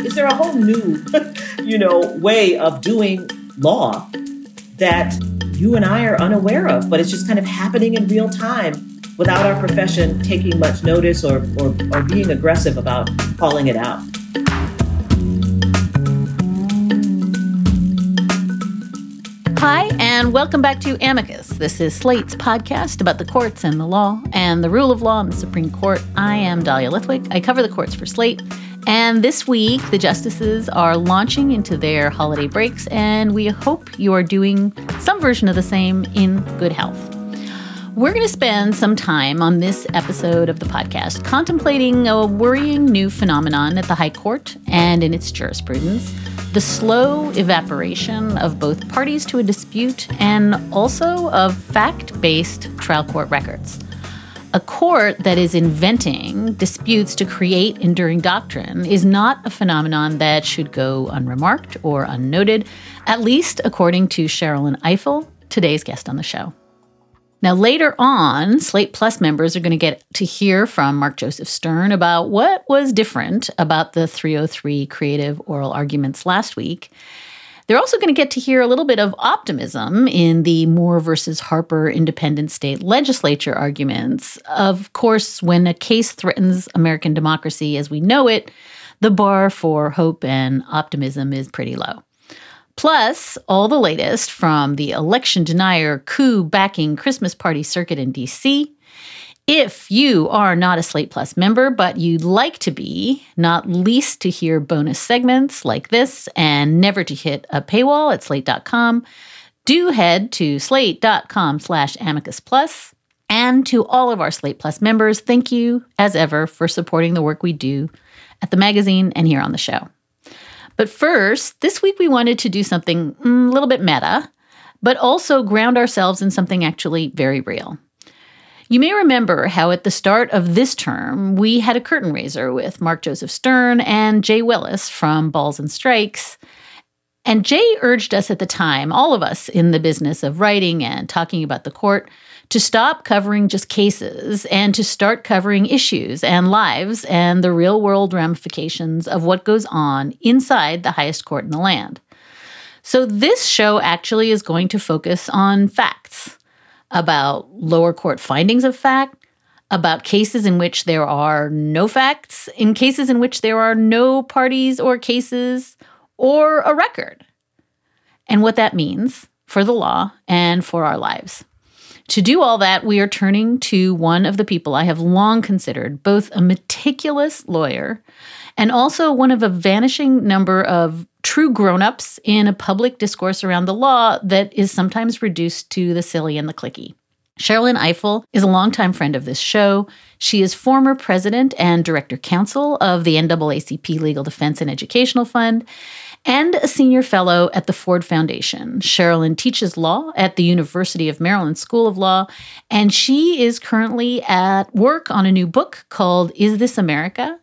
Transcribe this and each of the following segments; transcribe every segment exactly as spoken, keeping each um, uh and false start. Is there a whole new, you know, way of doing law that you and I are unaware of, but it's just kind of happening in real time without our profession taking much notice or, or, or being aggressive about calling it out? Hi, and welcome back to Amicus. This is Slate's podcast about the courts and the law and the rule of law and the Supreme Court. I am Dahlia Lithwick. I cover the courts for Slate. And this week, the justices are launching into their holiday breaks, and we hope you are doing some version of the same in good health. We're going to spend some time on this episode of the podcast contemplating a worrying new phenomenon at the High Court and in its jurisprudence, the slow evaporation of both parties to a dispute and also of fact-based trial court records. A court that is inventing disputes to create enduring doctrine is not a phenomenon that should go unremarked or unnoted, at least according to Sherrilyn Ifill, today's guest on the show. Now, later on, Slate Plus members are going to get to hear from Mark Joseph Stern about what was different about the three oh three Creative oral arguments last week. They're also going to get to hear a little bit of optimism in the Moore versus Harper independent state legislature arguments. Of course, when a case threatens American democracy as we know it, the bar for hope and optimism is pretty low. Plus, all the latest from the election denier coup-backing Christmas party circuit in D C. If you are not a Slate Plus member, but you'd like to be, not least to hear bonus segments like this and never to hit a paywall at slate dot com, do head to slate.com slash amicus plus. And to all of our Slate Plus members, thank you, as ever, for supporting the work we do at the magazine and here on the show. But first, this week we wanted to do something a mm, little bit meta, but also ground ourselves in something actually very real. You may remember how at the start of this term, we had a curtain raiser with Mark Joseph Stern and Jay Willis from Balls and Strikes. And Jay urged us at the time, all of us in the business of writing and talking about the court, to stop covering just cases and to start covering issues and lives and the real-world ramifications of what goes on inside the highest court in the land. So this show actually is going to focus on facts. About lower court findings of fact, about cases in which there are no facts, in cases in which there are no parties or cases or a record, and what that means for the law and for our lives. To do all that, we are turning to one of the people I have long considered both a meticulous lawyer and also one of a vanishing number of true grown-ups in a public discourse around the law that is sometimes reduced to the silly and the cliquey. Sherrilyn Ifill is a longtime friend of this show. She is former president and director counsel of the N double A C P Legal Defense and Educational Fund and a senior fellow at the Ford Foundation. Sherrilyn teaches law at the University of Maryland School of Law, and she is currently at work on a new book called Is This America?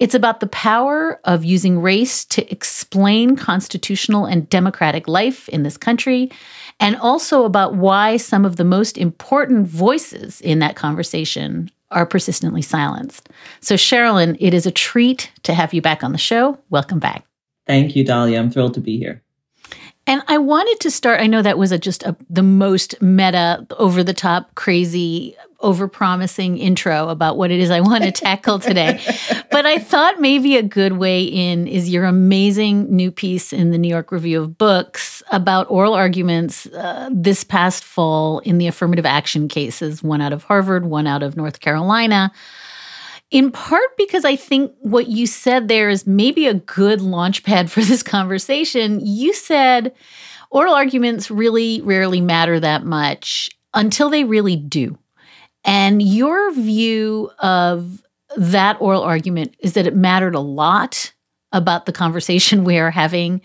It's about the power of using race to explain constitutional and democratic life in this country, and also about why some of the most important voices in that conversation are persistently silenced. So, Sherrilyn, it is a treat to have you back on the show. Welcome back. Thank you, Dahlia. I'm thrilled to be here. And I wanted to start, I know that was a, just a, the most meta, over-the-top, crazy, over-promising intro about what it is I want to tackle today. But I thought maybe a good way in is your amazing new piece in the New York Review of Books about oral arguments uh, this past fall in the affirmative action cases, one out of Harvard, one out of North Carolina. In part because I think what you said there is maybe a good launch pad for this conversation. You said Oral arguments really rarely matter that much until they really do. And your view of that oral argument is that it mattered a lot about the conversation we are having,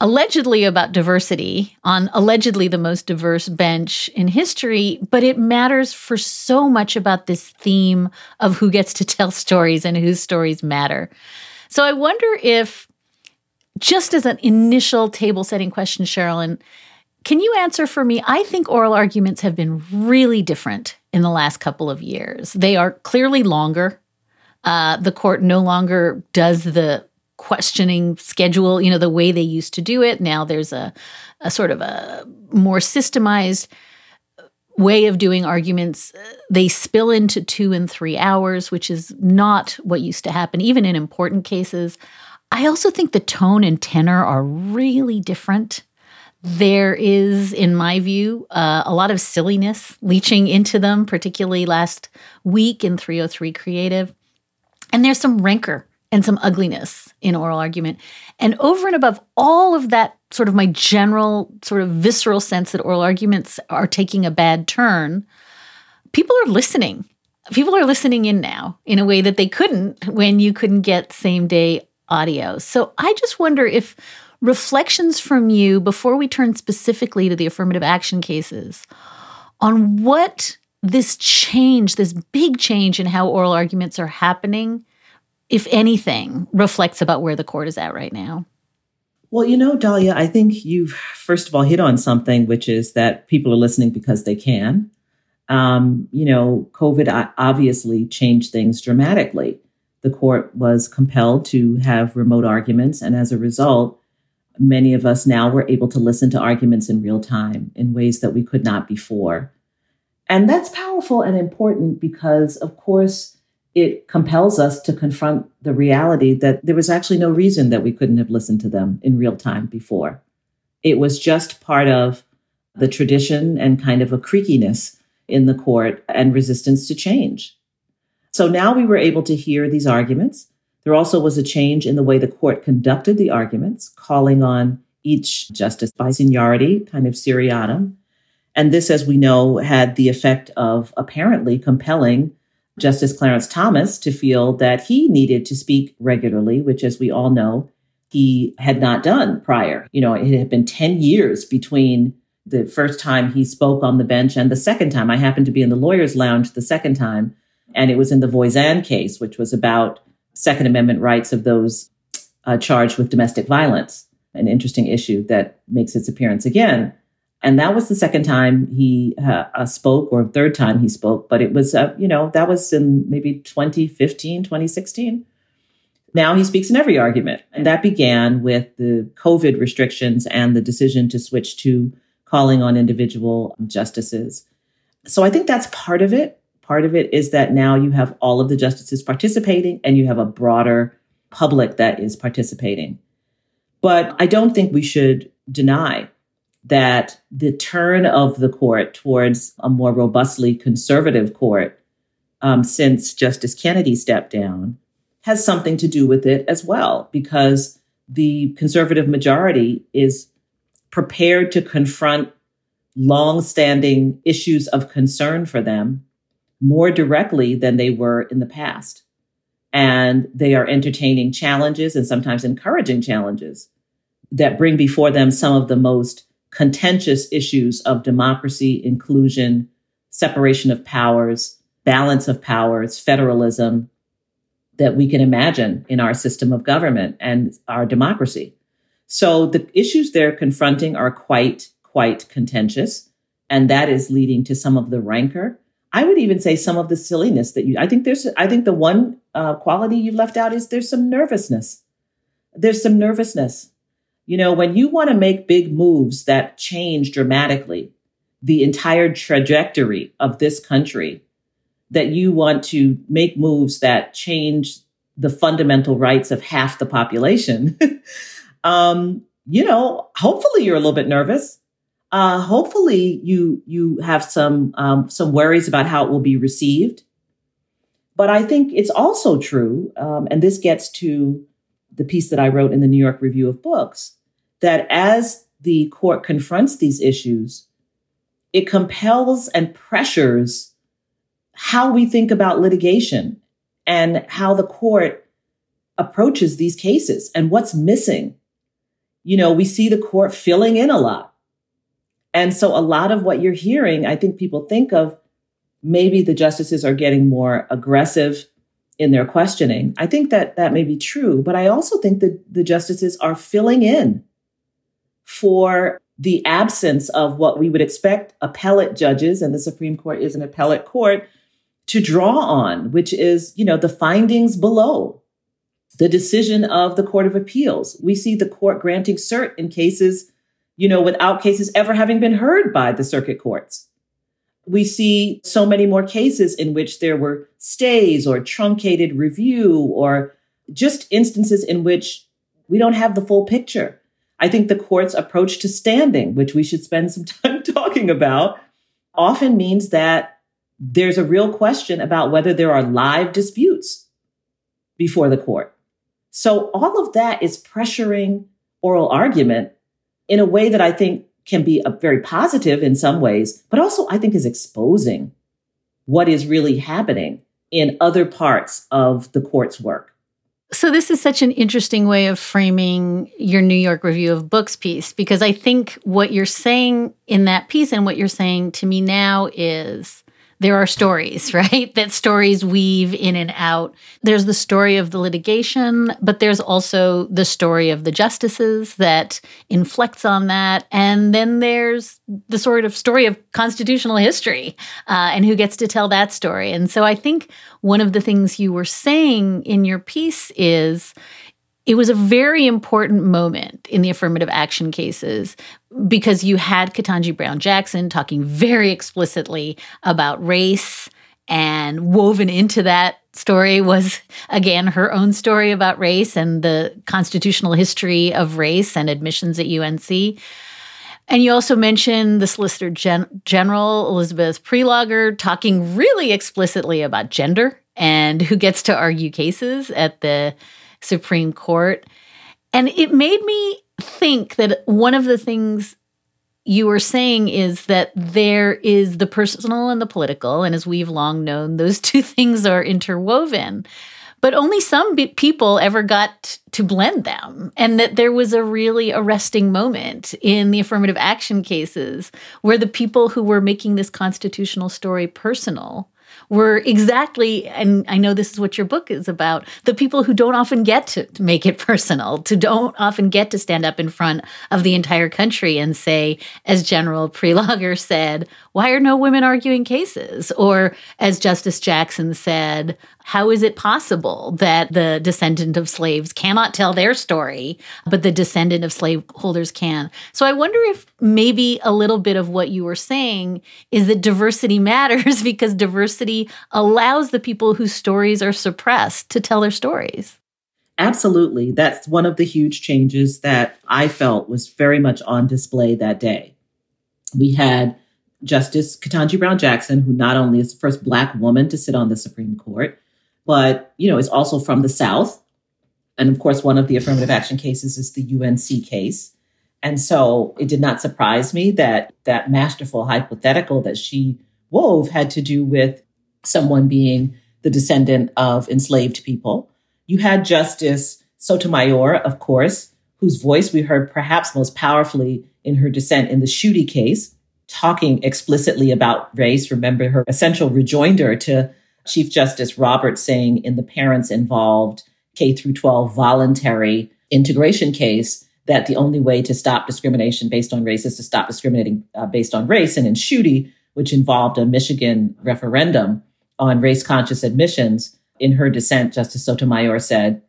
allegedly about diversity, on allegedly the most diverse bench in history, but it matters for so much about this theme of who gets to tell stories and whose stories matter. So I wonder if, just as an initial table-setting question, Sherrilyn, can you answer for me? I think oral arguments have been really different in the last couple of years. They are clearly longer. Uh, the court no longer does the questioning schedule, you know, the way they used to do it. Now there's a, a sort of a more systemized way of doing arguments. They spill into two and three hours, which is not what used to happen, even in important cases. I also think the tone and tenor are really different. There is, in my view, uh, a lot of silliness leaching into them, particularly last week in three oh three Creative. And there's some rancor and some ugliness in oral argument. And over and above all of that, sort of my general sort of visceral sense that oral arguments are taking a bad turn, people are listening. People are listening in now in a way that they couldn't when you couldn't get same-day audio. So I just wonder if reflections from you, before we turn specifically to the affirmative action cases, on what this change, this big change in how oral arguments are happening, if anything, reflects about where the court is at right now. Well, you know, Dahlia, I think you've, first of all, hit on something, which is that people are listening because they can. Um, you know, COVID obviously changed things dramatically. The court was compelled to have remote arguments, and as a result, many of us now were able to listen to arguments in real time in ways that we could not before. And that's powerful and important because, of course, it compels us to confront the reality that there was actually no reason that we couldn't have listened to them in real time before. It was just part of the tradition and kind of a creakiness in the court and resistance to change. So now we were able to hear these arguments. There also was a change in the way the court conducted the arguments, calling on each justice by seniority, kind of seriatim. And this, as we know, had the effect of apparently compelling Justice Clarence Thomas to feel that he needed to speak regularly, which, as we all know, he had not done prior. You know, it had been ten years between the first time he spoke on the bench and the second time. I happened to be in the lawyer's lounge the second time, and it was in the Voisin case, which was about Second Amendment rights of those uh, charged with domestic violence, an interesting issue that makes its appearance again. And that was the second time he uh, spoke, or third time he spoke, but it was, uh, you know, that was in maybe twenty fifteen, twenty sixteen. Now he speaks in every argument. And that began with the COVID restrictions and the decision to switch to calling on individual justices. So I think that's part of it. Part of it is that now you have all of the justices participating and you have a broader public that is participating. But I don't think we should deny that the turn of the court towards a more robustly conservative court um, since Justice Kennedy stepped down has something to do with it as well, because the conservative majority is prepared to confront long-standing issues of concern for them more directly than they were in the past. And they are entertaining challenges and sometimes encouraging challenges that bring before them some of the most contentious issues of democracy, inclusion, separation of powers, balance of powers, federalism that we can imagine in our system of government and our democracy. So the issues they're confronting are quite, quite contentious. And that is leading to some of the rancor. I would even say some of the silliness that you, I think there's, I think the one uh, quality you've left out is there's some nervousness. There's some nervousness. You know, when you want to make big moves that change dramatically the entire trajectory of this country, that you want to make moves that change the fundamental rights of half the population, um, you know, hopefully you're a little bit nervous. Uh, hopefully you you have some um, some worries about how it will be received. But I think it's also true, um, and this gets to the piece that I wrote in the New York Review of Books, that as the court confronts these issues, it compels and pressures how we think about litigation and how the court approaches these cases and what's missing. You know, we see the court filling in a lot. And so a lot of what you're hearing, I think people think of, maybe the justices are getting more aggressive in their questioning. I think that that may be true, but I also think that the justices are filling in for the absence of what we would expect appellate judges, and the Supreme Court is an appellate court, to draw on, which is, you know, the findings below, the decision of the Court of Appeals. We see the court granting cert in cases, you know, without cases ever having been heard by the circuit courts. We see so many more cases in which there were stays or truncated review or just instances in which we don't have the full picture. I think the court's approach to standing, which we should spend some time talking about, often means that there's a real question about whether there are live disputes before the court. So all of that is pressuring oral argument in a way that I think can be a very positive in some ways, but also I think is exposing what is really happening in other parts of the court's work. So this is such an interesting way of framing your New York Review of Books piece, because I think what you're saying in that piece and what you're saying to me now is there are stories, right? That stories weave in and out. There's the story of the litigation, but there's also the story of the justices that inflects on that. And then there's the sort of story of constitutional history uh, and who gets to tell that story. And so I think one of the things you were saying in your piece is it was a very important moment in the affirmative action cases because you had Ketanji Brown Jackson talking very explicitly about race, and woven into that story was, again, her own story about race and the constitutional history of race and admissions at U N C. And you also mentioned the Solicitor Gen- General, Elizabeth Prelogger, talking really explicitly about gender and who gets to argue cases at the Supreme Court. And it made me think that one of the things you were saying is that there is the personal and the political, and as we've long known, those two things are interwoven. But only some be- people ever got to blend them, and that there was a really arresting moment in the affirmative action cases where the people who were making this constitutional story personal were exactly, and I know this is what your book is about, the people who don't often get to, to make it personal, to don't often get to stand up in front of the entire country and say, as General Prelogger said, why are no women arguing cases? Or as Justice Jackson said, how is it possible that the descendant of slaves cannot tell their story, but the descendant of slaveholders can? So I wonder if maybe a little bit of what you were saying is that diversity matters because diversity allows the people whose stories are suppressed to tell their stories. Absolutely. That's one of the huge changes that I felt was very much on display that day. We had Justice Ketanji Brown Jackson, who not only is the first Black woman to sit on the Supreme Court, but, you know, is also from the South. And of course, one of the affirmative action cases is the U N C case. And so it did not surprise me that that masterful hypothetical that she wove had to do with someone being the descendant of enslaved people. You had Justice Sotomayor, of course, whose voice we heard perhaps most powerfully in her dissent in the Schutte case, talking explicitly about race. Remember her essential rejoinder to Chief Justice Roberts saying in the parents involved K through twelve voluntary integration case that the only way to stop discrimination based on race is to stop discriminating uh, based on race. And in Schutte, which involved a Michigan referendum on race-conscious admissions, in her dissent, Justice Sotomayor said,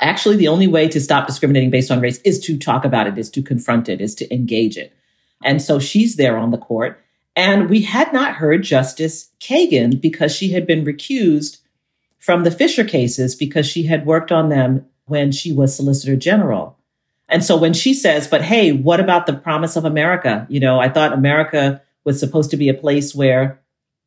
actually, the only way to stop discriminating based on race is to talk about it, is to confront it, is to engage it. And so she's there on the court. And we had not heard Justice Kagan because she had been recused from the Fisher cases because she had worked on them when she was Solicitor General. And so when she says, but hey, what about the promise of America? You know, I thought America was supposed to be a place where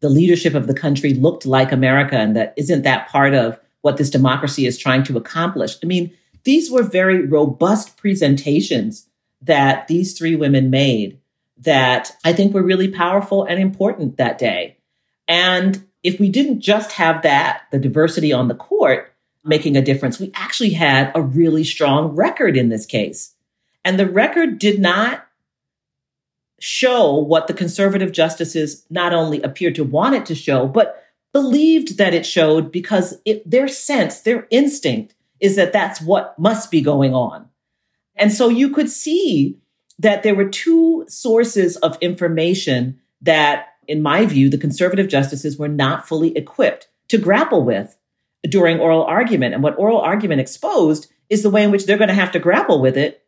the leadership of the country looked like America, and that isn't that part of what this democracy is trying to accomplish? I mean, these were very robust presentations that these three women made that I think were really powerful and important that day. And if we didn't just have that, the diversity on the court making a difference, we actually had a really strong record in this case. And the record did not show what the conservative justices not only appeared to want it to show, but believed that it showed because it, their sense, their instinct is that that's what must be going on. And so you could see that there were two sources of information that, in my view, the conservative justices were not fully equipped to grapple with during oral argument. And what oral argument exposed is the way in which they're going to have to grapple with it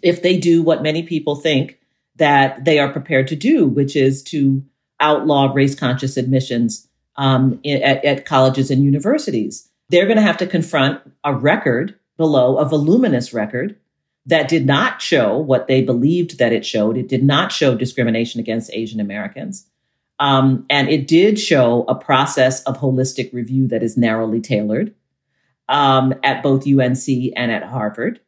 if they do what many people think that they are prepared to do, which is to outlaw race-conscious admissions um, at, at colleges and universities. They're going to have to confront a record below, a voluminous record, that did not show what they believed that it showed. It did not show discrimination against Asian Americans. Um, and it did show a process of holistic review that is narrowly tailored um, at both U N C and at Harvard.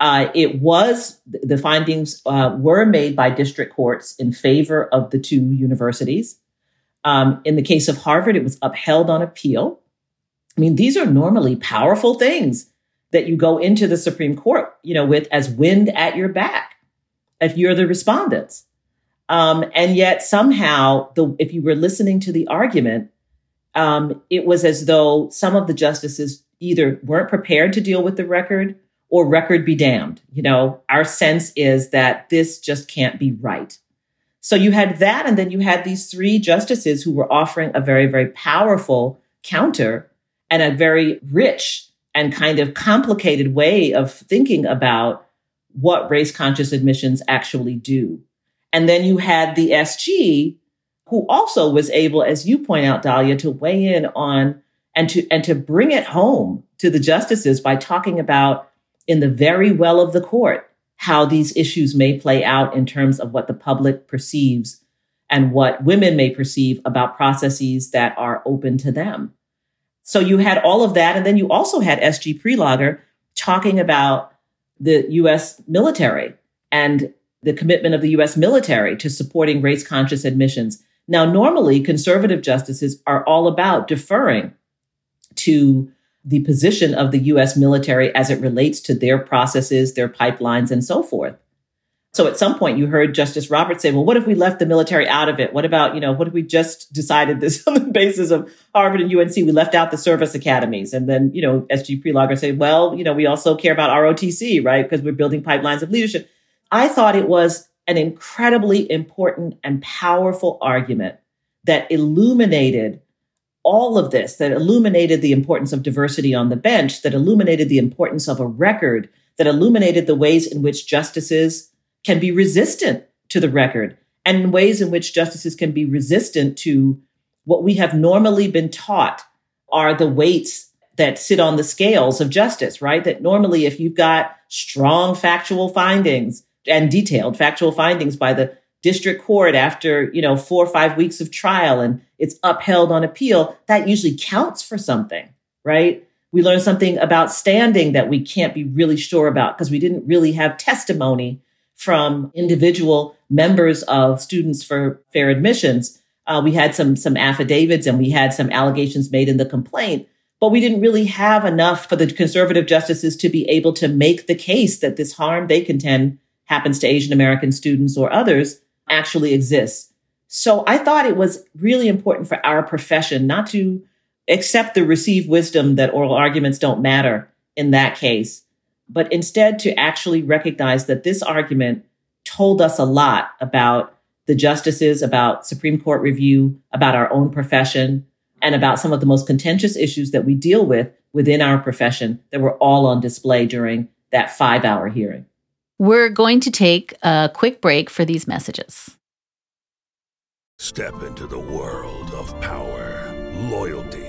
Uh, it was, the findings uh, were made by district courts in favor of the two universities. Um, in the case of Harvard, it was upheld on appeal. I mean, these are normally powerful things that you go into the Supreme Court, you know, with as wind at your back, if you're the respondents. Um, and yet somehow, the, if you were listening to the argument, um, it was as though some of the justices either weren't prepared to deal with the record or record be damned. You know, our sense is that this just can't be right. So you had that, and then you had these three justices who were offering a very, very powerful counter and a very rich and kind of complicated way of thinking about what race-conscious admissions actually do. And then you had the S G, who also was able, as you point out, Dahlia, to weigh in on and to and to bring it home to the justices by talking about, in the very well of the court, how these issues may play out in terms of what the public perceives and what women may perceive about processes that are open to them. So you had all of that, and then you also had S G Prelogger talking about the U S military and the commitment of the U S military to supporting race-conscious admissions. Now, normally, conservative justices are all about deferring to the position of the U S military as it relates to their processes, their pipelines, and so forth. So at some point, you heard Justice Roberts say, well, what if we left the military out of it? What about, you know, what if we just decided this on the basis of Harvard and U N C? We left out the service academies. And then, you know, S G Prelogger said, well, you know, we also care about R O T C, right? Because we're building pipelines of leadership. I thought it was an incredibly important and powerful argument that illuminated all of this, that illuminated the importance of diversity on the bench, that illuminated the importance of a record, that illuminated the ways in which justices can be resistant to the record, and in ways in which justices can be resistant to what we have normally been taught are the weights that sit on the scales of justice, right? That normally, if you've got strong factual findings and detailed factual findings by the district court after, you know, four or five weeks of trial and it's upheld on appeal, that usually counts for something, right? We learn something about standing that we can't be really sure about because we didn't really have testimony from individual members of Students for Fair Admissions. Uh, we had some some affidavits and we had some allegations made in the complaint, but we didn't really have enough for the conservative justices to be able to make the case that this harm they contend happens to Asian American students or others actually exists. So I thought it was really important for our profession not to accept the received wisdom that oral arguments don't matter in that case, but instead to actually recognize that this argument told us a lot about the justices, about Supreme Court review, about our own profession, and about some of the most contentious issues that we deal with within our profession that were all on display during that five-hour hearing. We're going to take a quick break for these messages. Step into the world of power, loyalty,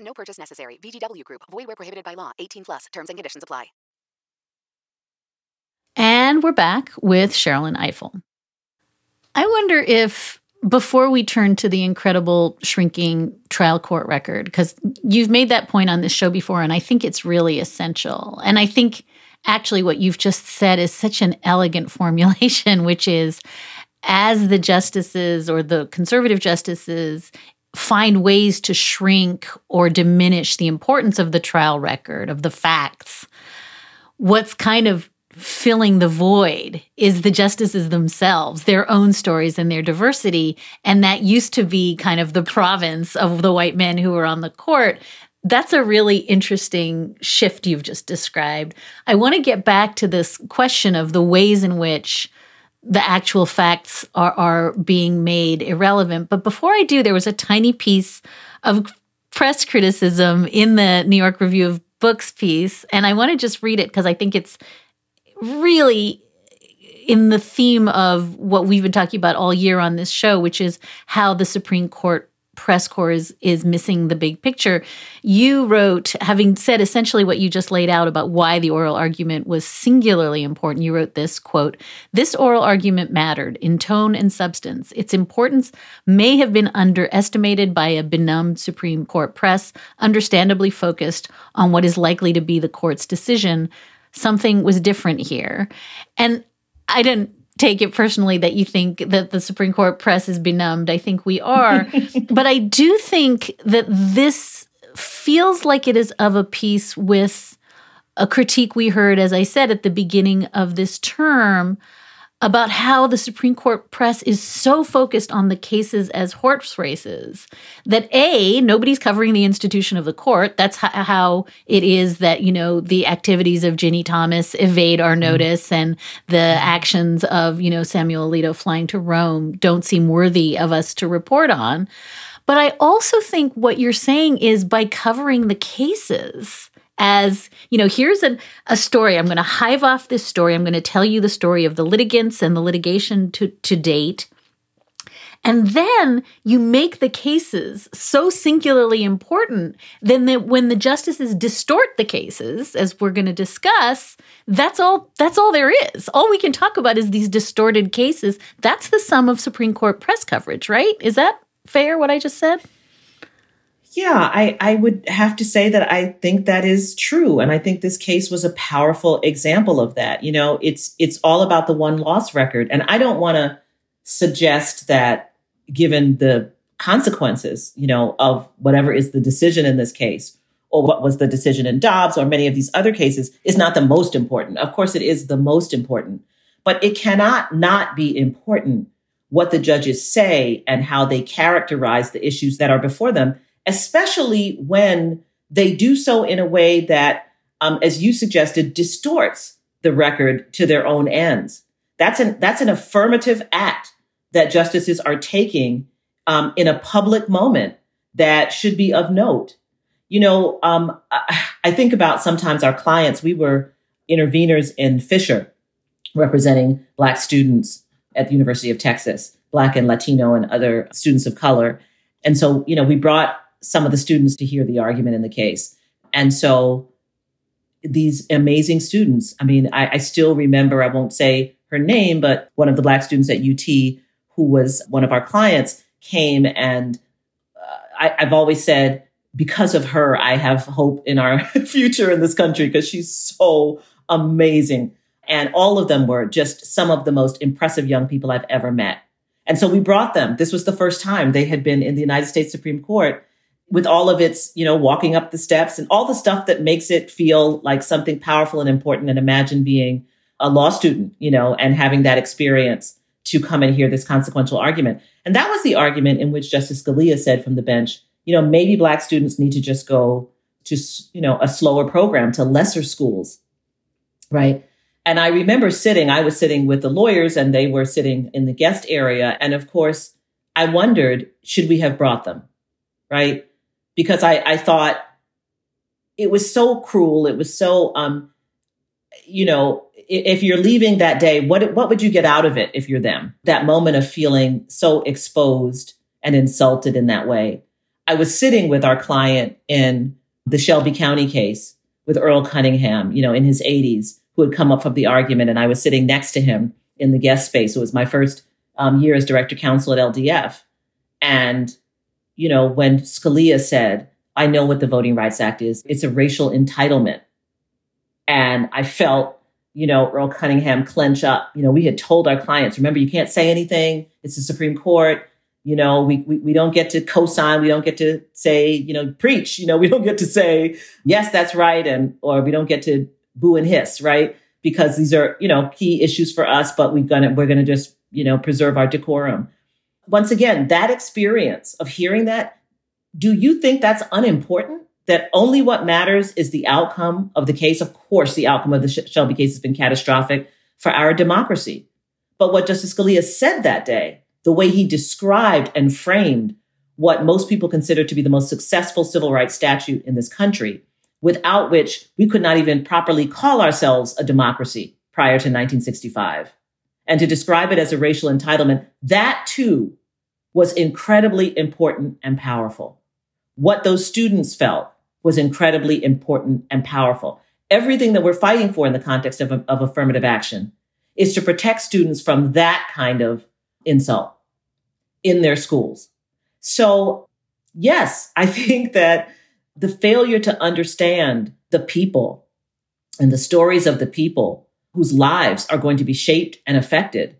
No purchase necessary. V G W Group. Void where prohibited by law. eighteen plus. Terms and conditions apply. And we're back with Sherrilyn Ifill. I wonder if, before we turn to the incredible shrinking trial court record, because you've made that point on this show before, and I think it's really essential. And I think actually what you've just said is such an elegant formulation, which is, as the justices or the conservative justices find ways to shrink or diminish the importance of the trial record, of the facts, what's kind of filling the void is the justices themselves, their own stories and their diversity. And that used to be kind of the province of the white men who were on the court. That's a really interesting shift you've just described. I want to get back to this question of the ways in which the actual facts are, are being made irrelevant. But before I do, there was a tiny piece of press criticism in the New York Review of Books piece. And I want to just read it because I think it's really in the theme of what we've been talking about all year on this show, which is how the Supreme Court press corps is, is missing the big picture. You wrote, having said essentially what you just laid out about why the oral argument was singularly important, you wrote this, quote, "This oral argument mattered in tone and substance. Its importance may have been underestimated by a benumbed Supreme Court press, understandably focused on what is likely to be the court's decision. Something was different here." And I didn't take it personally that you think that the Supreme Court press is benumbed. I think we are. But I do think that this feels like it is of a piece with a critique we heard, as I said, at the beginning of this term about how the Supreme Court press is so focused on the cases as horse races that, A, nobody's covering the institution of the court. That's ho- how it is that, you know, the activities of Ginny Thomas evade our notice and the actions of, you know, Samuel Alito flying to Rome don't seem worthy of us to report on. But I also think what you're saying is by covering the cases as, you know, here's an, a story. I'm going to hive off this story. I'm going to tell you the story of the litigants and the litigation to, to date. And then you make the cases so singularly important then that when the justices distort the cases, as we're going to discuss, that's all that's all there is. All we can talk about is these distorted cases. That's the sum of Supreme Court press coverage, right? Is that fair, what I just said? Yeah, I, I would have to say that I think that is true. And I think this case was a powerful example of that. You know, it's it's all about the one loss record. And I don't want to suggest that given the consequences, you know, of whatever is the decision in this case, or what was the decision in Dobbs or many of these other cases, is not the most important. Of course, it is the most important, but it cannot not be important what the judges say and how they characterize the issues that are before them, especially when they do so in a way that, um, as you suggested, distorts the record to their own ends. That's an that's an affirmative act that justices are taking um, in a public moment that should be of note. You know, um, I, I think about sometimes our clients. We were interveners in Fisher, representing Black students at the University of Texas, Black and Latino and other students of color. And so, you know, we brought some of the students to hear the argument in the case. And so these amazing students, I mean, I, I still remember, I won't say her name, but one of the Black students at U T who was one of our clients came and uh, I, I've always said, because of her, I have hope in our future in this country because she's so amazing. And all of them were just some of the most impressive young people I've ever met. And so we brought them. This was the first time they had been in the United States Supreme Court, with all of its, you know, walking up the steps and all the stuff that makes it feel like something powerful and important. And imagine being a law student, you know, and having that experience to come and hear this consequential argument. And that was the argument in which Justice Scalia said from the bench, you know, maybe Black students need to just go to, you know, a slower program, to lesser schools, right? And I remember sitting, I was sitting with the lawyers and they were sitting in the guest area. And of course, I wondered, should we have brought them, right? Because I, I thought it was so cruel. It was so, um, you know, if you're leaving that day, what what would you get out of it if you're them? That moment of feeling so exposed and insulted in that way. I was sitting with our client in the Shelby County case with Earl Cunningham, you know, in his eighties, who had come up from the argument. And I was sitting next to him in the guest space. It was my first um, year as director counsel at L D F. And, you know, when Scalia said, I know what the Voting Rights Act is, it's a racial entitlement. And I felt, you know, Earl Cunningham clench up. You know, we had told our clients, remember, you can't say anything. It's the Supreme Court. You know, we, we we don't get to co-sign. We don't get to say, you know, preach. You know, we don't get to say, yes, that's right. And or we don't get to boo and hiss, right? Because these are, you know, key issues for us, but we're gonna we're gonna just, you know, preserve our decorum. Once again, that experience of hearing that, do you think that's unimportant? That only what matters is the outcome of the case? Of course, the outcome of the Shelby case has been catastrophic for our democracy. But what Justice Scalia said that day, the way he described and framed what most people consider to be the most successful civil rights statute in this country, without which we could not even properly call ourselves a democracy prior to nineteen sixty-five. And to describe it as a racial entitlement, that too was incredibly important and powerful. What those students felt was incredibly important and powerful. Everything that we're fighting for in the context of, of affirmative action is to protect students from that kind of insult in their schools. So, yes, I think that the failure to understand the people and the stories of the people whose lives are going to be shaped and affected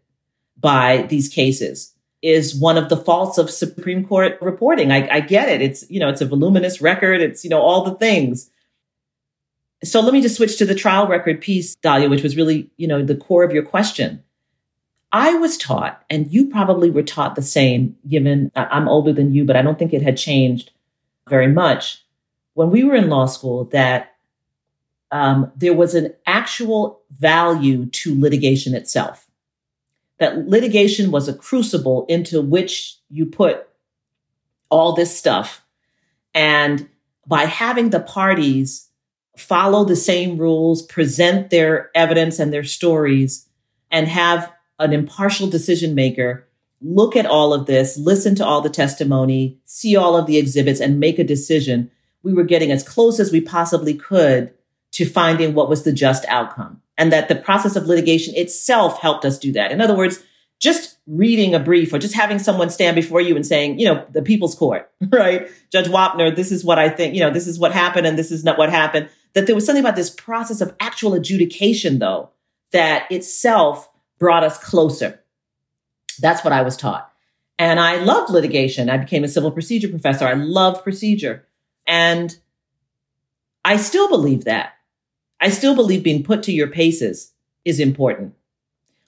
by these cases is one of the faults of Supreme Court reporting. I, I get it. It's, you know, it's a voluminous record. It's, you know, all the things. So let me just switch to the trial record piece, Dahlia, which was really, you know, the core of your question. I was taught, and you probably were taught the same, given I'm older than you, but I don't think it had changed very much, when we were in law school, that um, there was an actual value to litigation itself, that litigation was a crucible into which you put all this stuff. And by having the parties follow the same rules, present their evidence and their stories, and have an impartial decision maker look at all of this, listen to all the testimony, see all of the exhibits, and make a decision, we were getting as close as we possibly could to finding what was the just outcome. And that the process of litigation itself helped us do that. In other words, just reading a brief or just having someone stand before you and saying, you know, the people's court, right? Judge Wapner, this is what I think, you know, this is what happened and this is not what happened. That there was something about this process of actual adjudication, though, that itself brought us closer. That's what I was taught. And I loved litigation. I became a civil procedure professor. I loved procedure. And I still believe that. I still believe being put to your paces is important.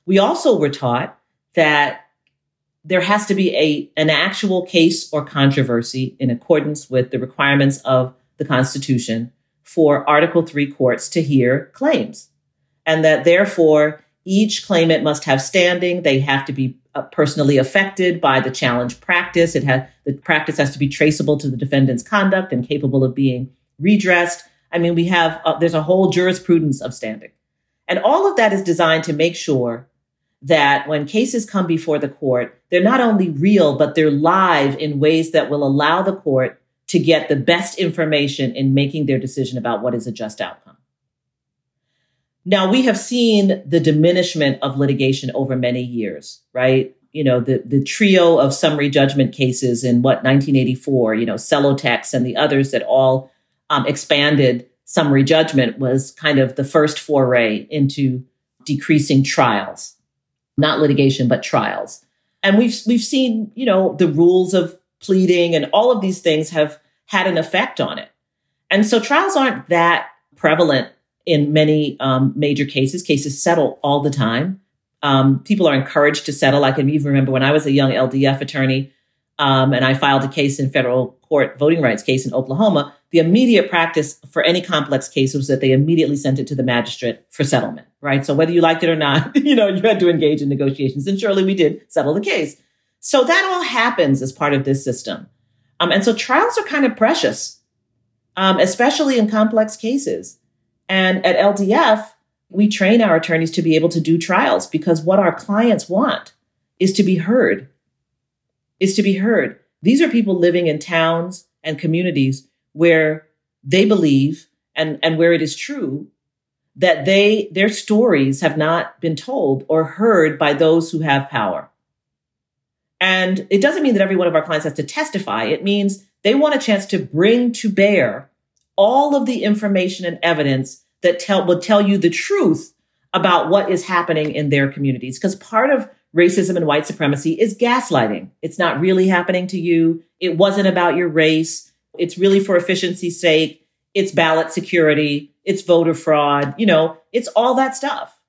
We also were taught that there has to be a, an actual case or controversy in accordance with the requirements of the Constitution for Article three courts to hear claims. And that therefore, each claimant must have standing. They have to be personally affected by the challenge practice. It has, the practice has to be traceable to the defendant's conduct and capable of being redressed. I mean, we have, uh, there's a whole jurisprudence of standing. And all of that is designed to make sure that when cases come before the court, they're not only real, but they're live in ways that will allow the court to get the best information in making their decision about what is a just outcome. Now, we have seen the diminishment of litigation over many years, right? You know, the, the trio of summary judgment cases in what, nineteen eighty-four, you know, Celotex and the others that all um, expanded summary judgment was kind of the first foray into decreasing trials, not litigation, but trials. And we've, we've seen, you know, the rules of pleading and all of these things have had an effect on it. And so trials aren't that prevalent in many um, major cases. Cases settle all the time. Um, people are encouraged to settle. I can even remember when I was a young L D F attorney um, and I filed a case in federal court, voting rights case in Oklahoma, the immediate practice for any complex case was that they immediately sent it to the magistrate for settlement, right? So whether you liked it or not, you know, you had to engage in negotiations. And surely we did settle the case. So that all happens as part of this system. Um, and so trials are kind of precious, um, especially in complex cases. And at L D F, we train our attorneys to be able to do trials because what our clients want is to be heard, is to be heard. These are people living in towns and communities where they believe and, and where it is true that they their stories have not been told or heard by those who have power. And it doesn't mean that every one of our clients has to testify. It means they want a chance to bring to bear all of the information and evidence that tell will tell you the truth about what is happening in their communities. Because part of racism and white supremacy is gaslighting. It's not really happening to you. It wasn't about your race. It's really for efficiency's sake. It's ballot security. It's voter fraud. You know, it's all that stuff.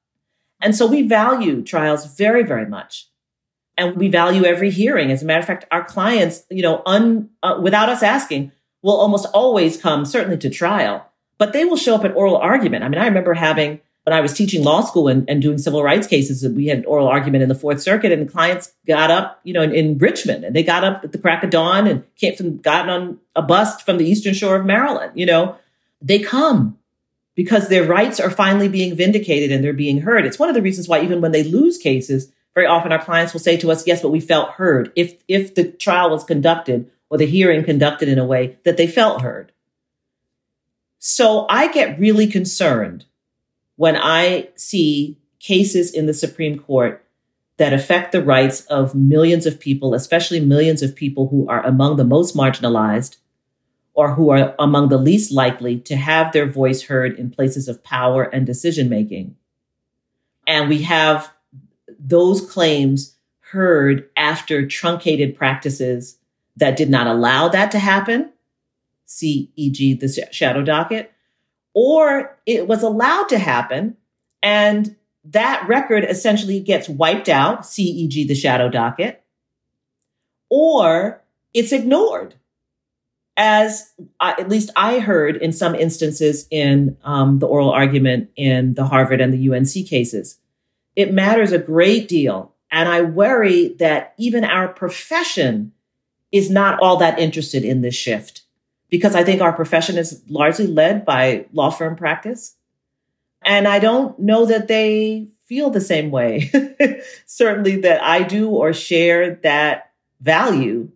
And so we value trials very, very much. And we value every hearing. As a matter of fact, our clients, you know, un, uh, without us asking, will almost always come, certainly to trial, but they will show up at oral argument. I mean, I remember having, when I was teaching law school and, and doing civil rights cases, we had an oral argument in the Fourth Circuit, and clients got up, you know, in, in Richmond, and they got up at the crack of dawn and came from, gotten on a bus from the Eastern Shore of Maryland. You know, they come because their rights are finally being vindicated and they're being heard. It's one of the reasons why even when they lose cases, very often our clients will say to us, yes, but we felt heard. If if the trial was conducted or the hearing conducted in a way that they felt heard. So I get really concerned when I see cases in the Supreme Court that affect the rights of millions of people, especially millions of people who are among the most marginalized or who are among the least likely to have their voice heard in places of power and decision-making. And we have those claims heard after truncated practices that did not allow that to happen, for example, the shadow docket, or it was allowed to happen, and that record essentially gets wiped out, for example, the shadow docket, or it's ignored, as I, at least I heard in some instances in um, the oral argument in the Harvard and the U N C cases. It matters a great deal, and I worry that even our profession is not all that interested in this shift, because I think our profession is largely led by law firm practice. And I don't know that they feel the same way, certainly that I do, or share that value,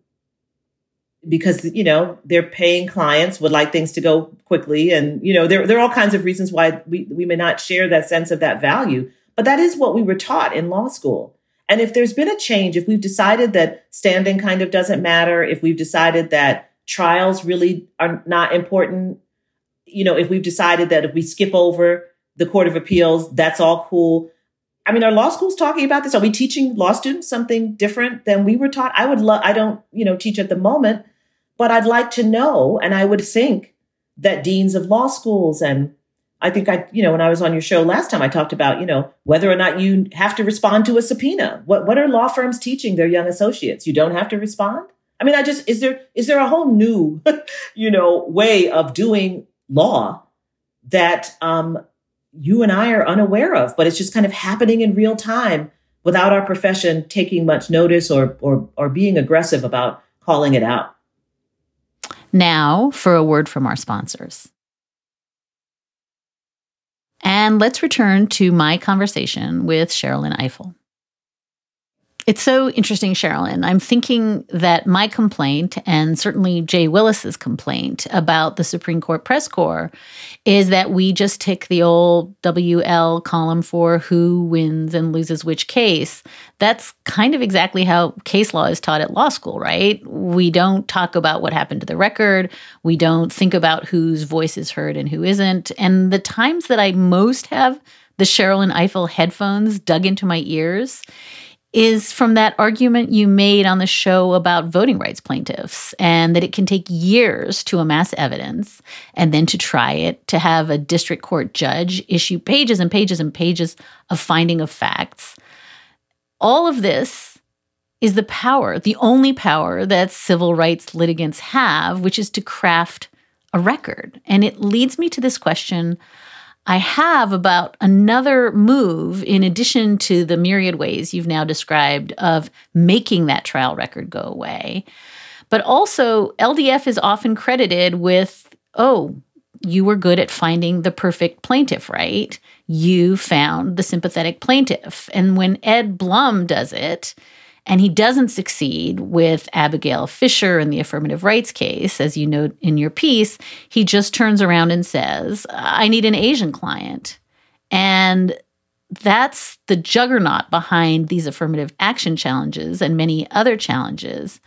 because, you know, they're paying clients would like things to go quickly. And, you know, there, there are all kinds of reasons why we, we may not share that sense of that value. But that is what we were taught in law school. And if there's been a change, if we've decided that standing kind of doesn't matter, if we've decided that trials really are not important, you know, if we've decided that if we skip over the Court of Appeals, that's all cool. I mean, are law schools talking about this? Are we teaching law students something different than we were taught? I would love, I don't, you know, teach at the moment, but I'd like to know. And I would think that deans of law schools and I think I, you know, when I was on your show last time, I talked about, you know, whether or not you have to respond to a subpoena. What what are law firms teaching their young associates? You don't have to respond? I mean, I just, is there is there a whole new, you know, way of doing law that um, you and I are unaware of, but it's just kind of happening in real time without our profession taking much notice or or or being aggressive about calling it out? Now for a word from our sponsors. And let's return to my conversation with Sherrilyn Ifill. It's so interesting, Sherrilyn. I'm thinking that my complaint, and certainly Jay Willis's complaint about the Supreme Court press corps, is that we just tick the old W L column for who wins and loses which case. That's kind of exactly how case law is taught at law school, right? We don't talk about what happened to the record. We don't think about whose voice is heard and who isn't. And the times that I most have the Sherrilyn Ifill headphones dug into my ears is from that argument you made on the show about voting rights plaintiffs, and that it can take years to amass evidence and then to try it, to have a district court judge issue pages and pages and pages of finding of facts. All of this is the power, the only power that civil rights litigants have, which is to craft a record. And it leads me to this question I have about another move, in addition to the myriad ways you've now described of making that trial record go away. But also, L D F is often credited with, oh, you were good at finding the perfect plaintiff, right? You found the sympathetic plaintiff. And when Ed Blum does it, and he doesn't succeed with Abigail Fisher in the affirmative rights case, as you note in your piece, he just turns around and says, I need an Asian client. And that's the juggernaut behind these affirmative action challenges and many other challenges.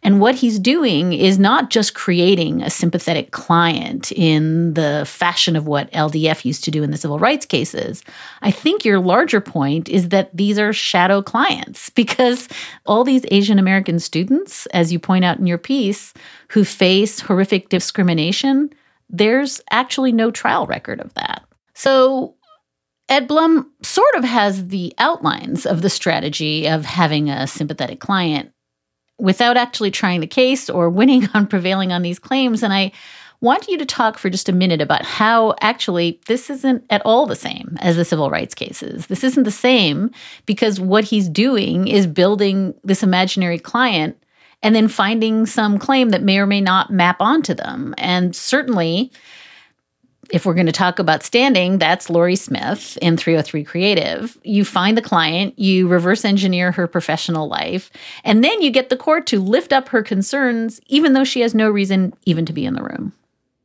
And what he's doing is not just creating a sympathetic client in the fashion of what L D F used to do in the civil rights cases. I think your larger point is that these are shadow clients, because all these Asian American students, as you point out in your piece, who face horrific discrimination, there's actually no trial record of that. So Ed Blum sort of has the outlines of the strategy of having a sympathetic client without actually trying the case or winning on prevailing on these claims. And I want you to talk for just a minute about how actually this isn't at all the same as the civil rights cases. This isn't the same because what he's doing is building this imaginary client and then finding some claim that may or may not map onto them. And certainly, if we're going to talk about standing, that's Lori Smith in three oh three Creative. You find the client, you reverse engineer her professional life, and then you get the court to lift up her concerns, even though she has no reason even to be in the room.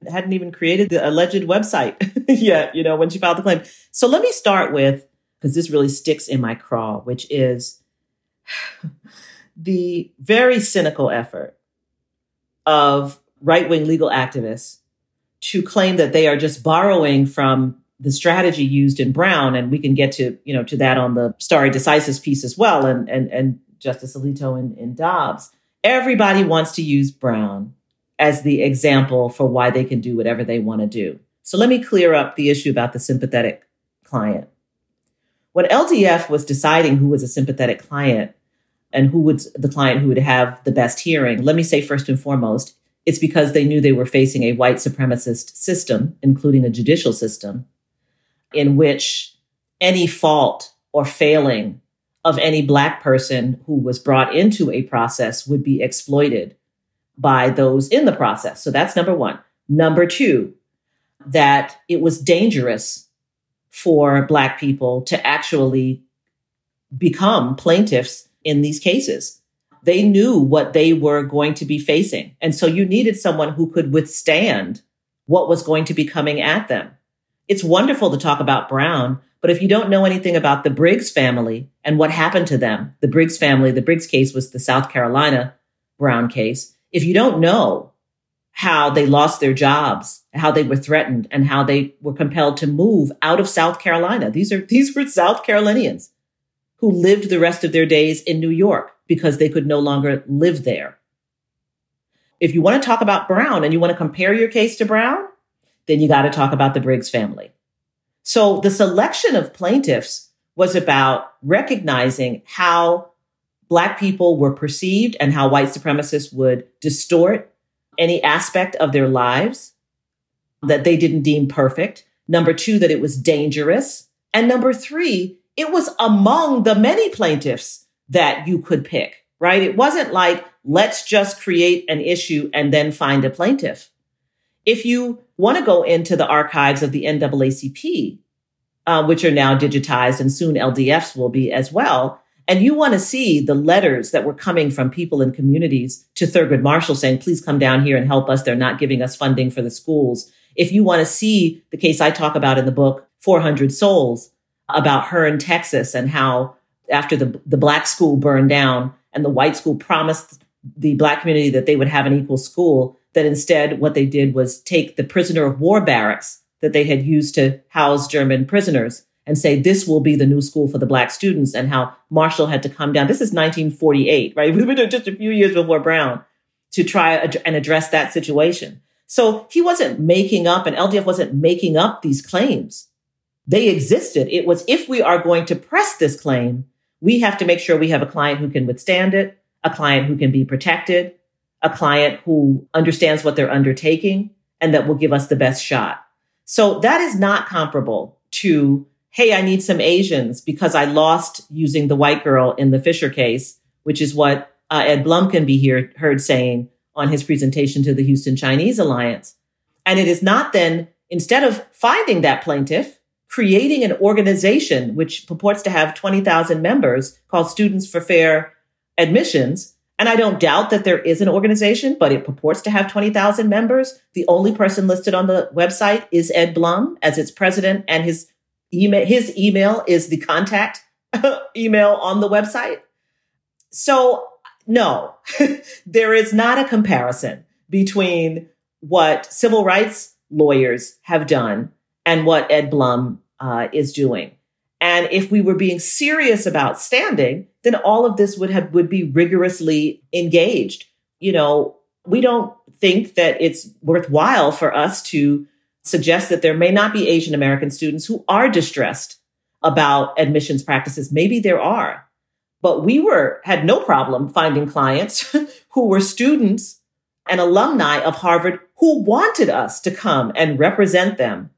Hadn't even created the alleged website yet, you know, when she filed the claim. So let me start with, because this really sticks in my craw, which is the very cynical effort of right-wing legal activists to claim that they are just borrowing from the strategy used in Brown. And we can get to, you know, to that on the stare decisis piece as well. And, and, and Justice Alito and, and Dobbs, everybody wants to use Brown as the example for why they can do whatever they want to do. So let me clear up the issue about the sympathetic client. When L D F was deciding who was a sympathetic client and who would the client who would have the best hearing, let me say first and foremost, it's because they knew they were facing a white supremacist system, including a judicial system, in which any fault or failing of any Black person who was brought into a process would be exploited by those in the process. So that's number one. Number two, that it was dangerous for Black people to actually become plaintiffs in these cases. They knew what they were going to be facing. And so you needed someone who could withstand what was going to be coming at them. It's wonderful to talk about Brown, but if you don't know anything about the Briggs family and what happened to them, the Briggs family, the Briggs case was the South Carolina Brown case. If you don't know how they lost their jobs, how they were threatened, and how they were compelled to move out of South Carolina, these are these were South Carolinians who lived the rest of their days in New York because they could no longer live there. If you want to talk about Brown and you want to compare your case to Brown, then you got to talk about the Briggs family. So the selection of plaintiffs was about recognizing how Black people were perceived and how white supremacists would distort any aspect of their lives that they didn't deem perfect. Number two, that it was dangerous. And number three, it was among the many plaintiffs that you could pick, right? It wasn't like, let's just create an issue and then find a plaintiff. If you want to go into the archives of the N double A C P, uh, which are now digitized and soon L D Fs will be as well, and you want to see the letters that were coming from people in communities to Thurgood Marshall saying, please come down here and help us. They're not giving us funding for the schools. If you want to see the case I talk about in the book, four hundred souls, about her in Texas and how after the, the Black school burned down and the white school promised the Black community that they would have an equal school, that instead what they did was take the prisoner of war barracks that they had used to house German prisoners and say, this will be the new school for the Black students, and how Marshall had to come down. This is nineteen forty-eight, right? We were just a few years before Brown to try and address that situation. So he wasn't making up, and L D F wasn't making up these claims. They existed. It was, if we are going to press this claim, we have to make sure we have a client who can withstand it, a client who can be protected, a client who understands what they're undertaking, and that will give us the best shot. So that is not comparable to, hey, I need some Asians because I lost using the white girl in the Fisher case, which is what uh, Ed Blum can be here, heard saying on his presentation to the Houston Chinese Alliance. And it is not then Instead of finding that plaintiff, creating an organization which purports to have twenty thousand members called Students for Fair Admissions, and I don't doubt that there is an organization, but it purports to have twenty thousand members. The only person listed on the website is Ed Blum as its president, and his email, his email is the contact email on the website. So no, there is not a comparison between what civil rights lawyers have done and what Ed Blum uh, is doing. And if we were being serious about standing, then all of this would have would be rigorously engaged. You know, we don't think that it's worthwhile for us to suggest that there may not be Asian American students who are distressed about admissions practices. Maybe there are, but we were had no problem finding clients who were students and alumni of Harvard who wanted us to come and represent them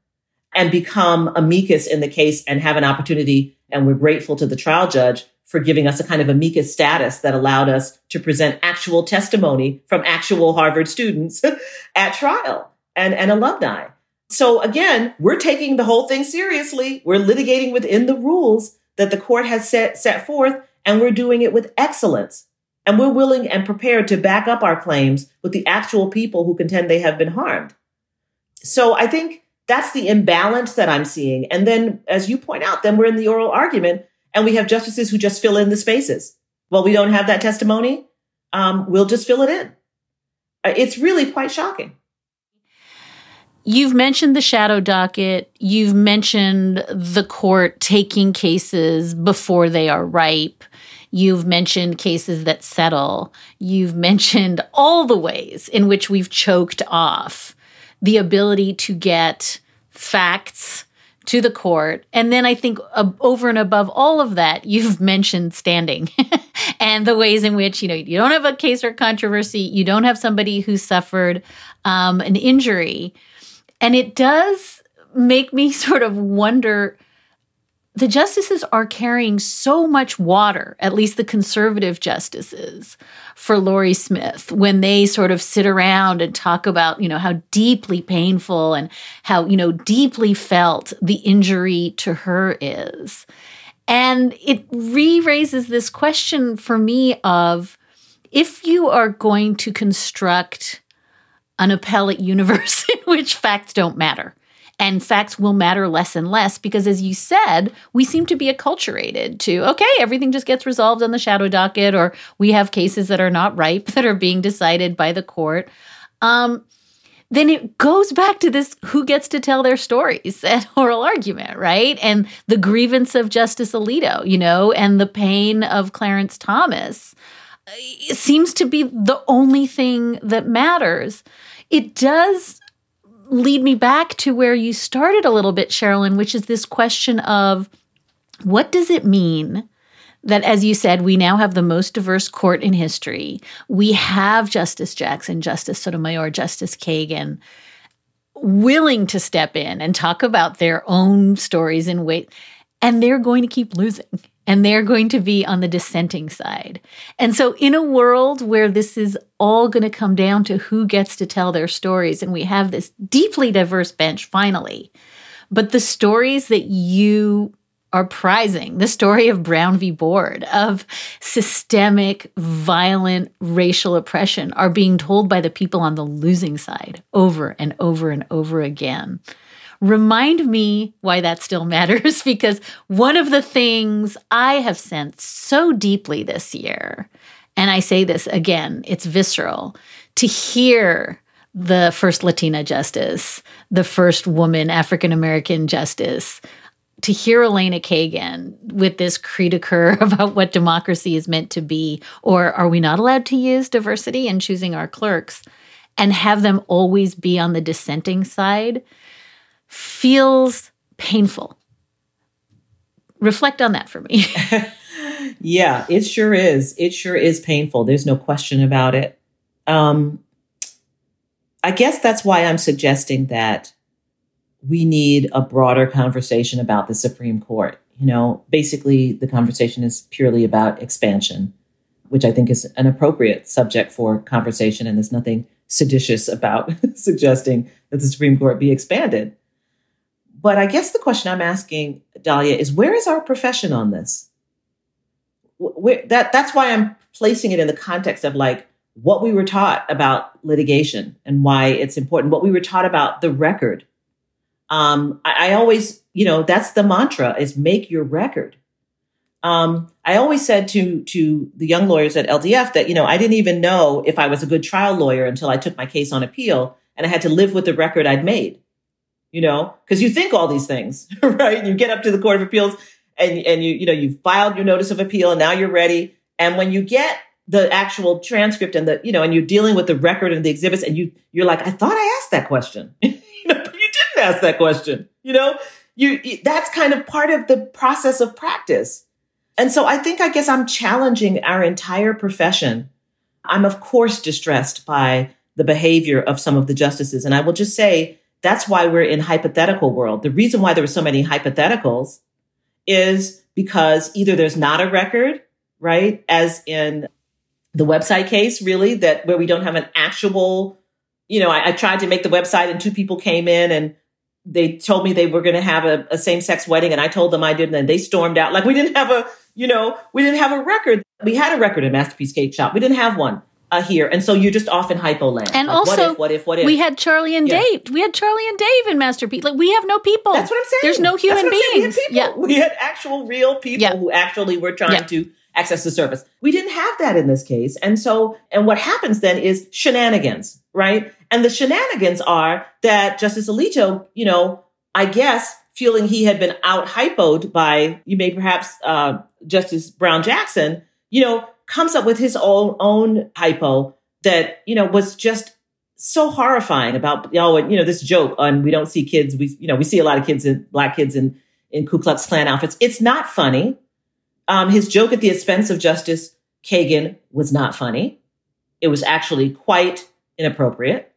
and become amicus in the case and have an opportunity. And we're grateful to the trial judge for giving us a kind of amicus status that allowed us to present actual testimony from actual Harvard students at trial and, and alumni. So again, we're taking the whole thing seriously. We're litigating within the rules that the court has set, set forth, and we're doing it with excellence. And we're willing and prepared to back up our claims with the actual people who contend they have been harmed. So I think that's the imbalance that I'm seeing. And then, as you point out, then we're in the oral argument and we have justices who just fill in the spaces. Well, we don't have that testimony. Um, we'll just fill it in. It's really quite shocking. You've mentioned the shadow docket. You've mentioned the court taking cases before they are ripe. You've mentioned cases that settle. You've mentioned all the ways in which we've choked off the ability to get facts to the court. And then I think uh, over and above all of that, you've mentioned standing and the ways in which, you know, you don't have a case or controversy. You don't have somebody who suffered um, an injury. And it does make me sort of wonder. The justices are carrying so much water, at least the conservative justices, for Lori Smith, when they sort of sit around and talk about, you know, how deeply painful and how, you know, deeply felt the injury to her is. And it re-raises this question for me of, if you are going to construct an appellate universe in which facts don't matter, and facts will matter less and less because, as you said, we seem to be acculturated to, okay, everything just gets resolved on the shadow docket, or we have cases that are not ripe that are being decided by the court. Um, then it goes back to this who gets to tell their stories at oral argument, right? And the grievance of Justice Alito, you know, and the pain of Clarence Thomas it seems to be the only thing that matters. It does lead me back to where you started a little bit, Sherrilyn, which is this question of what does it mean that, as you said, we now have the most diverse court in history? We have Justice Jackson, Justice Sotomayor, Justice Kagan willing to step in and talk about their own stories in ways, and they're going to keep losing, and they're going to be on the dissenting side. And so in a world where this is all going to come down to who gets to tell their stories, and we have this deeply diverse bench finally, but the stories that you are prizing, the story of Brown v. Board, of systemic, violent racial oppression, are being told by the people on the losing side over and over and over again. Remind me why that still matters, because one of the things I have sensed so deeply this year, and I say this again, it's visceral, to hear the first Latina justice, the first woman African-American justice, to hear Elena Kagan with this cri de coeur about what democracy is meant to be, or are we not allowed to use diversity in choosing our clerks, and have them always be on the dissenting side, feels painful. Reflect on that for me. Yeah, it sure is. It sure is painful. There's no question about it. Um, I guess that's why I'm suggesting that we need a broader conversation about the Supreme Court. You know, basically the conversation is purely about expansion, which I think is an appropriate subject for conversation. And there's nothing seditious about suggesting that the Supreme Court be expanded. But I guess the question I'm asking, Dahlia, is where is our profession on this? Where, that that's why I'm placing it in the context of like what we were taught about litigation and why it's important, what we were taught about the record. Um, I, I always, you know, that's the mantra, is make your record. Um, I always said to to the young lawyers at L D F that, you know, I didn't even know if I was a good trial lawyer until I took my case on appeal and I had to live with the record I'd made, you know, because you think all these things, right? You get up to the Court of Appeals and, and you, you know, you've filed your notice of appeal and now you're ready. And when you get the actual transcript and the, you know, and you're dealing with the record and the exhibits and you, you're like, I thought I asked that question. You know, but you didn't ask that question, you know, you, you that's kind of part of the process of practice. And so I think, I guess I'm challenging our entire profession. I'm, of course, distressed by the behavior of some of the justices. And I will just say that's why we're in hypothetical world. The reason why there were so many hypotheticals is because either there's not a record, right, as in the website case, really, that where we don't have an actual, you know, I, I tried to make the website and two people came in and they told me they were going to have a, a same-sex wedding and I told them I didn't and they stormed out. Like we didn't have a, you know, we didn't have a record. We had a record at Masterpiece Cake Shop. We didn't have one uh, here. And so you're just off in hypo land. And like, also, what if, what if, what if? We had Charlie and yeah. Dave. We had Charlie and Dave in Masterpiece. Like we have no people. That's what I'm saying. There's no human beings. We had, yeah. we had actual real people yeah. who actually were trying yeah. to access the service. We didn't have that in this case. And so, and what happens then is shenanigans, right? And the shenanigans are that Justice Alito, you know, I guess feeling he had been out hypoed by, you may perhaps, uh, Justice Brown Jackson, you know, comes up with his own, own hypo that, you know, was just so horrifying about, oh, and, you know, this joke on we don't see kids. We, you know, we see a lot of kids in black kids in, in Ku Klux Klan outfits. It's not funny. Um, his joke at the expense of Justice Kagan was not funny. It was actually quite inappropriate.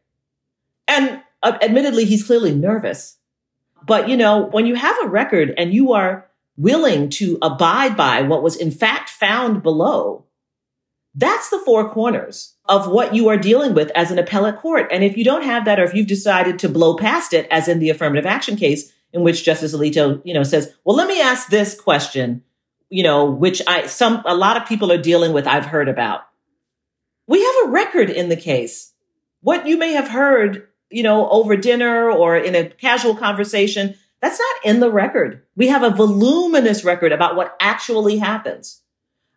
And uh, admittedly, he's clearly nervous. But, you know, when you have a record and you are willing to abide by what was in fact found below, that's the four corners of what you are dealing with as an appellate court. And if you don't have that, or if you've decided to blow past it, as in the affirmative action case in which Justice Alito, you know, says, well, let me ask this question, you know, which I, some, a lot of people are dealing with, I've heard about. We have a record in the case. What you may have heard, you know, over dinner or in a casual conversation, that's not in the record. We have a voluminous record about what actually happens.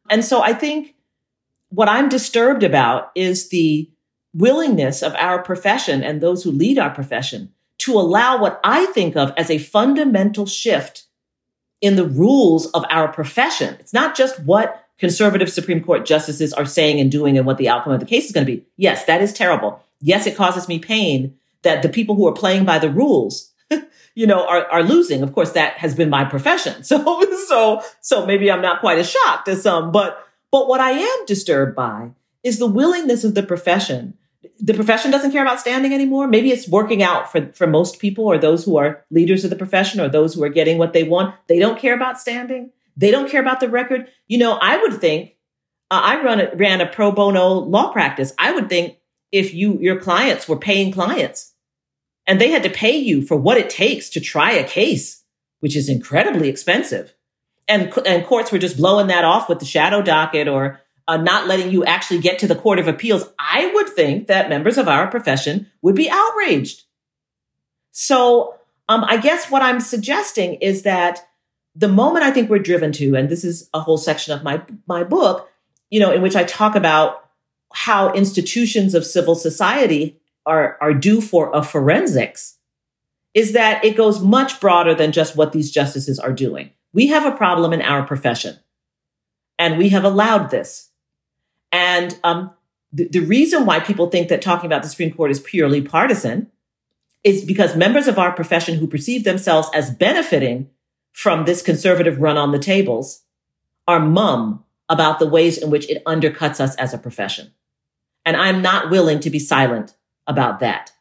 And so I think what I'm disturbed about is the willingness of our profession and those who lead our profession to allow what I think of as a fundamental shift in the rules of our profession. It's not just what conservative Supreme Court justices are saying and doing and what the outcome of the case is going to be. Yes, that is terrible. Yes, it causes me pain that the people who are playing by the rules, you know, are, are losing. Of course, that has been my profession. So, so, so maybe I'm not quite as shocked as some, but, but what I am disturbed by is the willingness of the profession. The profession doesn't care about standing anymore. Maybe it's working out for, for most people, or those who are leaders of the profession, or those who are getting what they want. They don't care about standing. They don't care about the record. You know, I would think, uh, I run a, ran a pro bono law practice. I would think if you, your clients were paying clients, and they had to pay you for what it takes to try a case, which is incredibly expensive. And, and courts were just blowing that off with the shadow docket or uh, not letting you actually get to the Court of Appeals. I would think that members of our profession would be outraged. So um, I guess what I'm suggesting is that the moment I think we're driven to, and this is a whole section of my, my book, you know, in which I talk about how institutions of civil society Are, are due for a forensics, is that it goes much broader than just what these justices are doing. We have a problem in our profession, and we have allowed this. And um, the, the reason why people think that talking about the Supreme Court is purely partisan is because members of our profession who perceive themselves as benefiting from this conservative run on the tables are mum about the ways in which it undercuts us as a profession. And I'm not willing to be silent about that.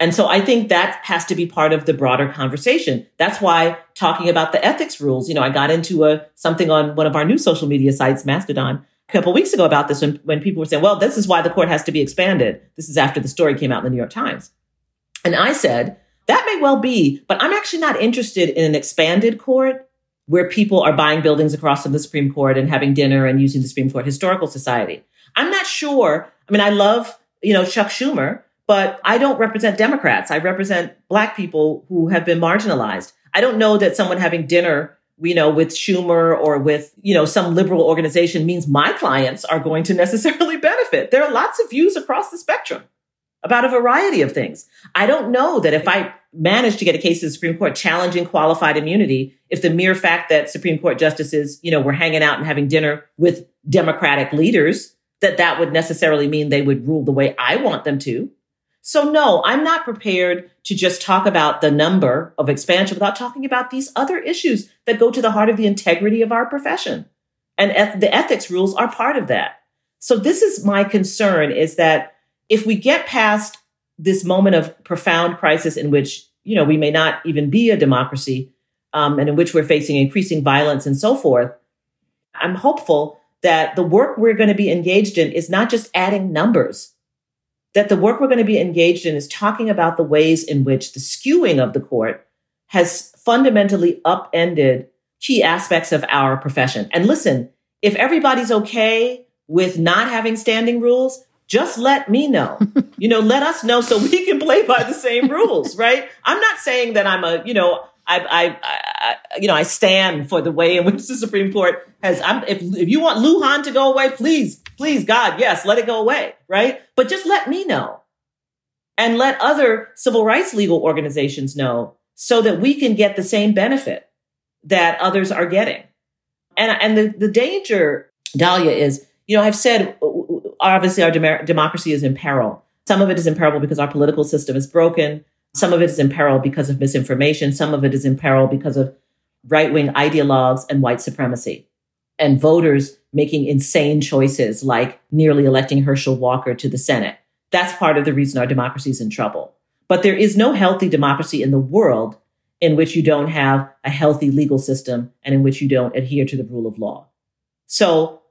And so I think that has to be part of the broader conversation. That's why talking about the ethics rules, you know, I got into a something on one of our new social media sites, Mastodon, a couple of weeks ago about this when, when people were saying, well, this is why the court has to be expanded. This is after the story came out in the New York Times. And I said, That may well be, but I'm actually not interested in an expanded court where people are buying buildings across from the Supreme Court and having dinner and using the Supreme Court Historical Society. I'm not sure. I mean, I love, you know, Chuck Schumer, but I don't represent Democrats. I represent Black people who have been marginalized. I don't know that someone having dinner, you know, with Schumer or with, you know, some liberal organization means my clients are going to necessarily benefit. There are lots of views across the spectrum about a variety of things. I don't know that if I manage to get a case to the Supreme Court challenging qualified immunity, if the mere fact that Supreme Court justices, you know, were hanging out and having dinner with Democratic leaders, that that would necessarily mean they would rule the way I want them to. So no, I'm not prepared to just talk about the number of expansion without talking about these other issues that go to the heart of the integrity of our profession. And eth- the ethics rules are part of that. So this is my concern, is that if we get past this moment of profound crisis in which, you know, we may not even be a democracy, um, and in which we're facing increasing violence and so forth, I'm hopeful that the work we're going to be engaged in is not just adding numbers, that the work we're going to be engaged in is talking about the ways in which the skewing of the court has fundamentally upended key aspects of our profession. And listen, if everybody's okay with not having standing rules, just let me know. You know, let us know so we can play by the same rules, right? I'm not saying that I'm a, you know, I, I, I, you know, I stand for the way in which the Supreme Court has. I'm, if if you want Lujan to go away, please, please, God, yes, let it go away, right? But just let me know, and let other civil rights legal organizations know, so that we can get the same benefit that others are getting. And and the the danger, Dahlia, is, you know, I've said obviously our dem- democracy is in peril. Some of it is in peril because our political system is broken. Some of it is in peril because of misinformation. Some of it is in peril because of right-wing ideologues and white supremacy and voters making insane choices like nearly electing Herschel Walker to the Senate. That's part of the reason our democracy is in trouble. But there is no healthy democracy in the world in which you don't have a healthy legal system and in which you don't adhere to the rule of law. So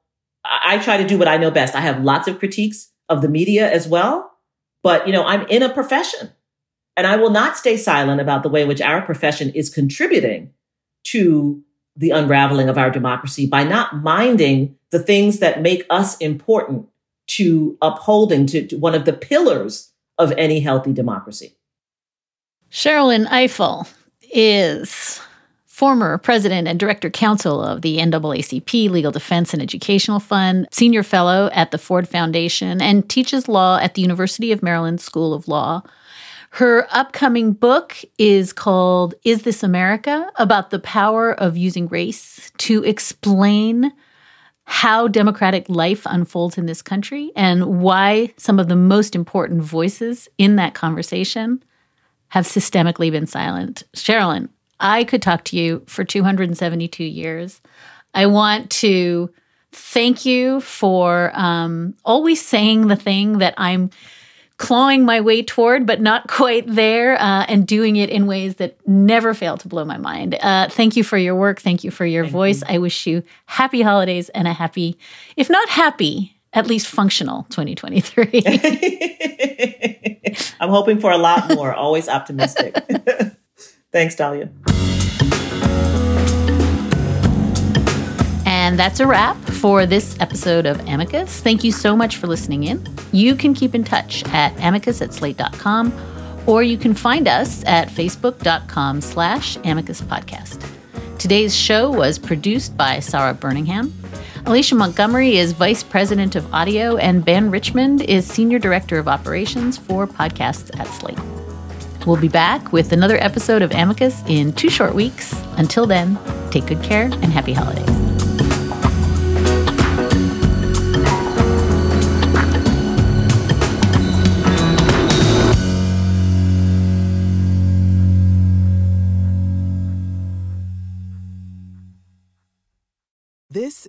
I try to do what I know best. I have lots of critiques of the media as well, but, you know, I'm in a profession. And I will not stay silent about the way in which our profession is contributing to the unraveling of our democracy by not minding the things that make us important to upholding to, to one of the pillars of any healthy democracy. Sherrilyn Ifill is former president and director counsel of the N double A C P Legal Defense and Educational Fund, senior fellow at the Ford Foundation, and teaches law at the University of Maryland School of Law. Her upcoming book is called Is This America? About the power of using race to explain how democratic life unfolds in this country and why some of the most important voices in that conversation have systemically been silent. Sherrilyn, I could talk to you for two hundred seventy-two years. I want to thank you for um, always saying the thing that I'm clawing my way toward, but not quite there, uh, and doing it in ways that never fail to blow my mind. Uh, thank you for your work. Thank you for your thank voice. You. I wish you happy holidays and a happy, if not happy, at least functional twenty twenty-three. I'm hoping for a lot more. Always optimistic. Thanks, Dahlia. And that's a wrap for this episode of Amicus. Thank you so much for listening in. You can keep in touch at amicus at slate dot com, or you can find us at facebook dot com slash amicus podcast. Today's show was produced by Sarah Birmingham. Alicia Montgomery is Vice President of Audio, and Ben Richmond is Senior Director of Operations for Podcasts at Slate. We'll be back with another episode of Amicus in two short weeks. Until then, take good care and happy holidays. This